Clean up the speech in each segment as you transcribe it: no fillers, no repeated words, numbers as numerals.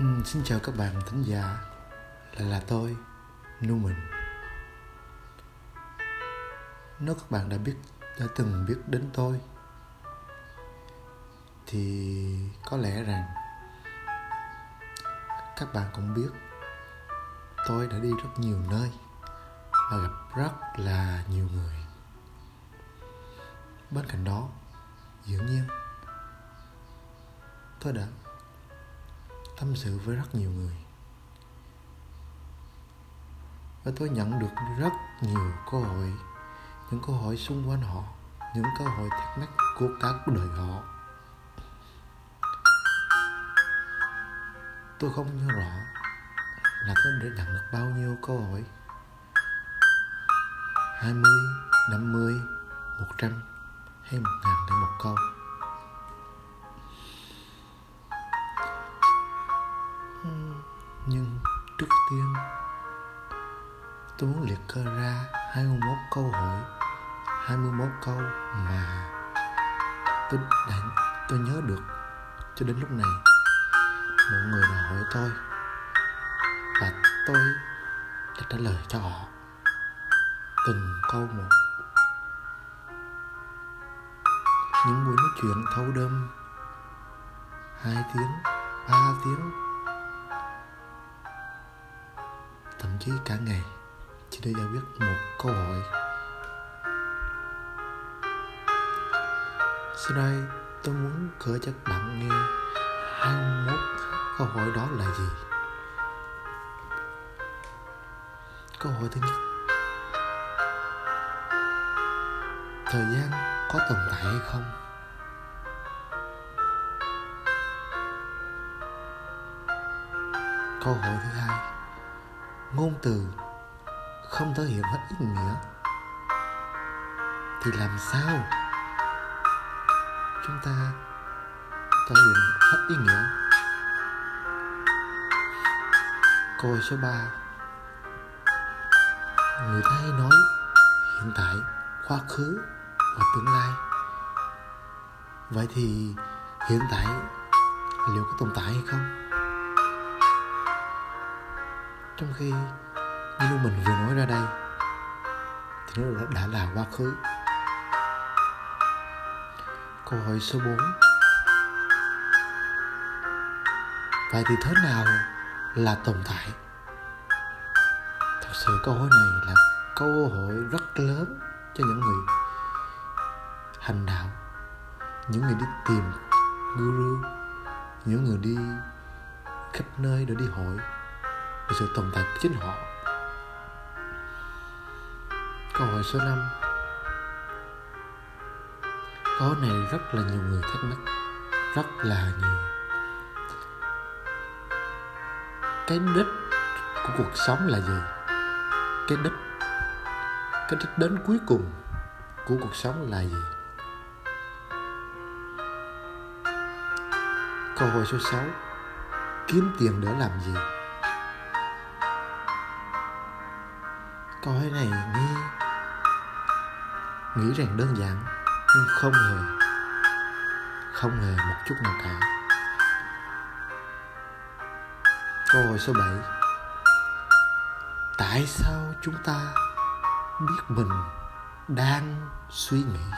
Xin chào các bạn thính giả, là tôi, Numan. Nếu các bạn đã từng biết đến tôi thì có lẽ rằng các bạn cũng biết tôi đã đi rất nhiều nơi và gặp rất là nhiều người. Bên cạnh đó, dĩ nhiên tôi đã tâm sự với rất nhiều người và tôi nhận được rất nhiều cơ hội, những cơ hội xung quanh họ, những cơ hội thắc mắc của cả cuộc đời họ. Tôi không nhớ rõ là tôi đã nhận được bao nhiêu cơ hội, 20, 50, 100 hay 1.000 để một câu. Nhưng trước tiên tôi muốn liệt kê ra 21 câu hỏi, 21 câu mà tôi nhớ được cho đến lúc này. Mọi người đã hỏi tôi và tôi đã trả lời cho họ từng câu một. Những buổi nói chuyện thâu đêm 2 tiếng, 3 tiếng, thậm chí cả ngày chỉ để giải quyết một câu hỏi. Sau đây tôi muốn kể cho các bạn nghe 21 câu hỏi đó là gì. Câu hỏi thứ nhất: thời gian có tồn tại hay không? Câu hỏi thứ hai: ngôn từ không thể hiện hết ý nghĩa thì làm sao chúng ta thể hiện hết ý nghĩa? Câu hỏi số 3: người ta hay nói hiện tại, quá khứ và tương lai, vậy thì hiện tại liệu có tồn tại hay không? Trong khi như mình vừa nói ra đây thì nó đã là quá khứ. Câu hỏi số 4: vậy thì thế nào là tồn tại? Thật sự câu hỏi này là câu hỏi rất lớn cho những người hành đạo, những người đi tìm guru, những người đi khắp nơi để đi hỏi về sự tồn tại của chính họ. Câu hỏi số 5: câu này rất là nhiều người thắc mắc, rất là nhiều. Cái đích của cuộc sống là gì? Cái đích đến cuối cùng của cuộc sống là gì? Câu hỏi số 6: kiếm tiền để làm gì? Câu hỏi này nghĩ rằng đơn giản nhưng không hề một chút nào cả. Câu hỏi số 7: tại sao chúng ta biết mình đang suy nghĩ?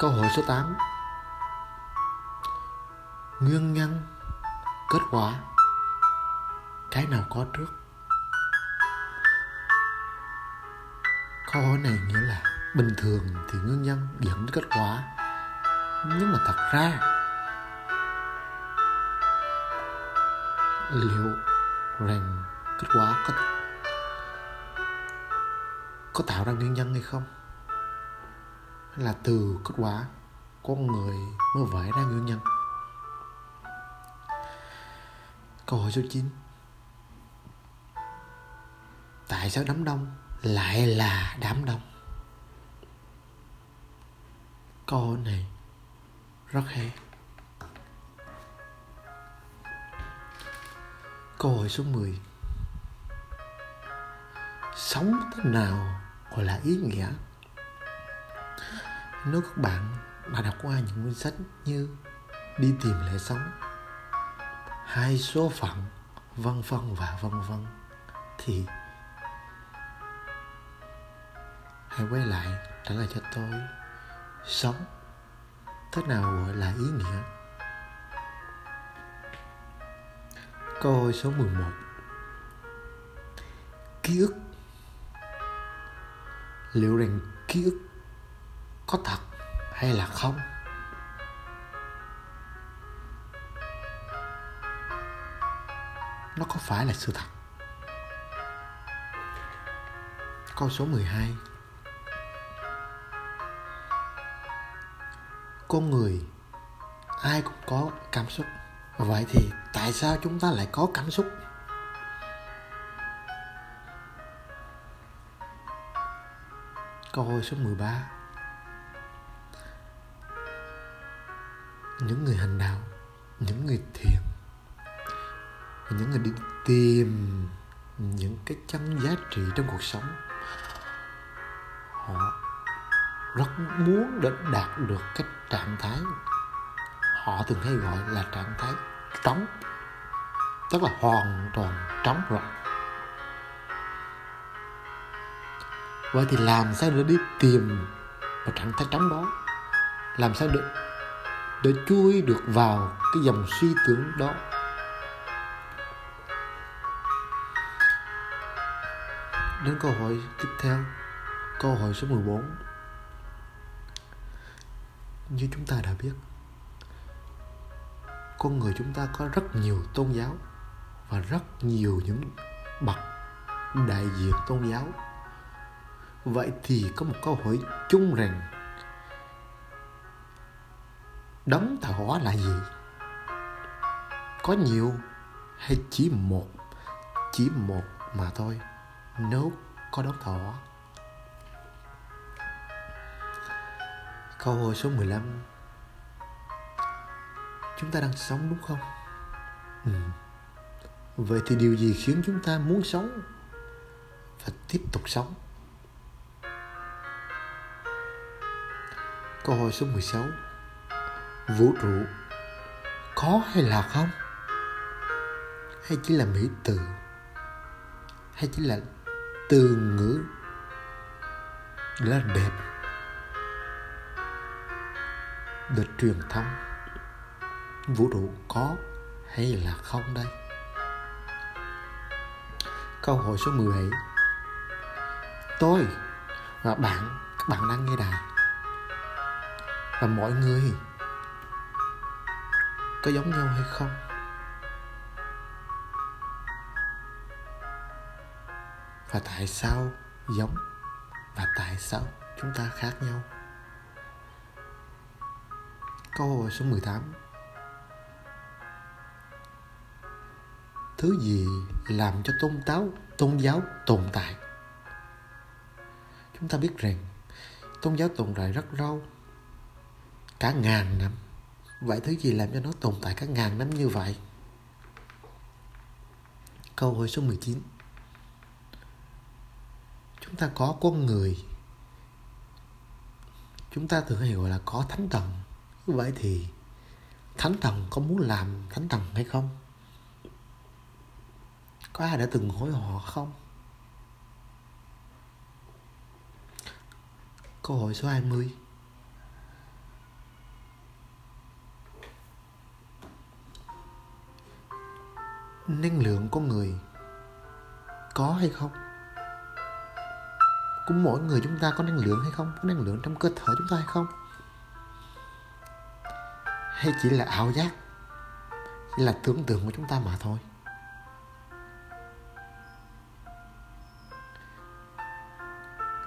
Câu hỏi số 8: nguyên nhân, kết quả, cái nào có trước? Câu hỏi này nghĩa là bình thường thì nguyên nhân dẫn đến kết quả, nhưng mà thật ra liệu rằng kết quả có tạo ra nguyên nhân hay không? Hay là từ kết quả con người mới vẽ ra nguyên nhân? Câu hỏi số 9: tại sao đám đông lại là đám đông? Câu hỏi này rất hay. Câu hỏi số 10: sống thế nào gọi là ý nghĩa? Nếu các bạn đã đọc qua những cuốn sách như Đi Tìm Lẽ Sống, Hai Số Phận, vân vân và vân vân, thì hãy quay lại trả lời cho tôi: sống, thế nào gọi là ý nghĩa? Câu hỏi số 11. Ký ức. Liệu rằng ký ức có thật hay là không? Nó có phải là sự thật? Câu số 12. Con người ai cũng có cảm xúc. Vậy thì tại sao chúng ta lại có cảm xúc? Câu hỏi số 13. Những người hành đạo, những người thiền, những người đi tìm những cái chân giá trị trong cuộc sống, họ rất muốn để đạt được cái trạng thái họ thường hay gọi là trạng thái trống, tức là hoàn toàn trống rồi. Vậy thì làm sao để đi tìm vào trạng thái trống đó? Làm sao để chui được vào cái dòng suy tưởng đó? Đến câu hỏi tiếp theo, câu hỏi số 14. Như chúng ta đã biết, con người chúng ta có rất nhiều tôn giáo và rất nhiều những bậc đại diện tôn giáo. Vậy thì có một câu hỏi chung rằng đấng tạo hóa là gì? Có nhiều hay chỉ một? Chỉ một mà thôi, nếu có đấng tạo hóa. Câu hỏi số 15. Chúng ta đang sống đúng không? Vậy thì điều gì khiến chúng ta muốn sống và tiếp tục sống? Câu hỏi số 16. Vũ trụ có hay là không? Hay chỉ là mỹ từ? Hay chỉ là từ ngữ là đẹp để truyền thông vũ trụ có hay là không đây? Câu hỏi số 17. Tôi và bạn, các bạn đang nghe đài, và mọi người có giống nhau hay không? Và tại sao giống và tại sao chúng ta khác nhau? Câu hỏi số 18. Thứ gì làm cho tôn giáo tồn tại? Chúng ta biết rằng tôn giáo tồn tại rất lâu, cả ngàn năm. Vậy thứ gì làm cho nó tồn tại cả ngàn năm như vậy? Câu hỏi số 19. Chúng ta có con người, chúng ta thường hay gọi là có thánh thần. Vậy thì thánh thần có muốn làm thánh thần hay không? Có ai đã từng hỏi họ không? Câu hỏi số 20. Năng lượng con người có hay không? Cũng mỗi người chúng ta có năng lượng hay không? Có năng lượng trong cơ thể chúng ta hay không? Hay chỉ là ảo giác, chỉ là tưởng tượng của chúng ta mà thôi?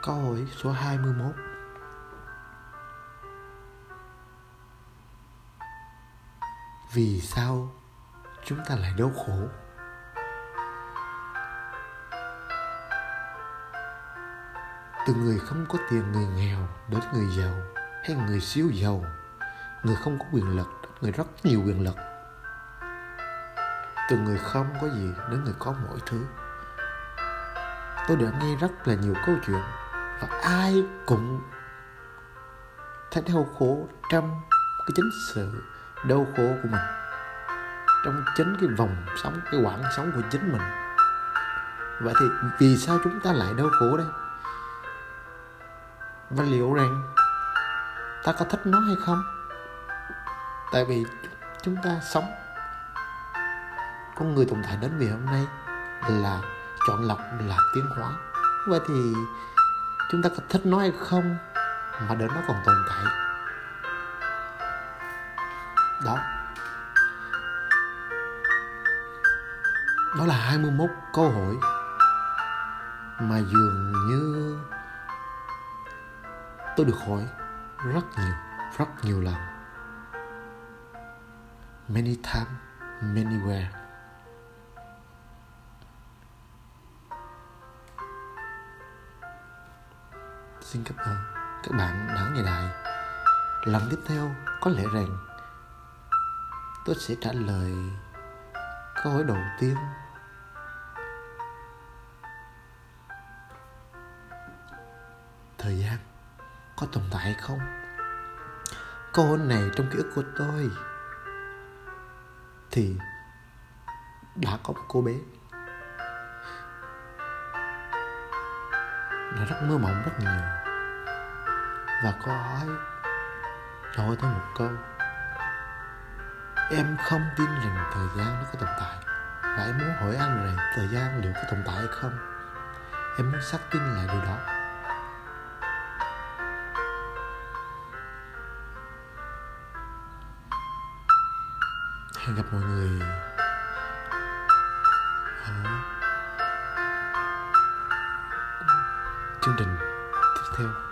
Câu hỏi số 21. Vì sao chúng ta lại đau khổ? Từ người không có tiền, người nghèo, đến người giàu hay người siêu giàu, người không có quyền lực, người rất nhiều quyền lực. Từ người không có gì đến người có mọi thứ. Tôi đã nghe rất là nhiều câu chuyện và ai cũng thấy đau khổ trong cái chính sự đau khổ của mình, trong chính cái vòng sống, cái quãng sống của chính mình. Vậy thì vì sao chúng ta lại đau khổ đây? Và liệu rằng ta có thích nó hay không? Tại vì chúng ta sống, con người tồn tại đến ngày hôm nay là chọn lọc, là tiến hóa. Vậy thì chúng ta có thích nó hay không mà để nó còn tồn tại đó. Đó là 21 câu hỏi mà dường như tôi được hỏi rất nhiều lần. Many times, many where. Xin cảm ơn các bạn đã nghe đài. Lần tiếp theo có lẽ rằng tôi sẽ trả lời câu hỏi đầu tiên. Thời gian có tồn tại hay không? Câu hỏi này trong ký ức của tôi thì đã có một cô bé, nó rất mơ mộng rất nhiều, và cô ấy nói tới một câu: em không tin rằng thời gian nó có tồn tại, và em muốn hỏi anh rằng thời gian liệu có tồn tại hay không. Em muốn xác tin lại điều đó. Hẹn gặp mọi người ở chương trình tiếp theo.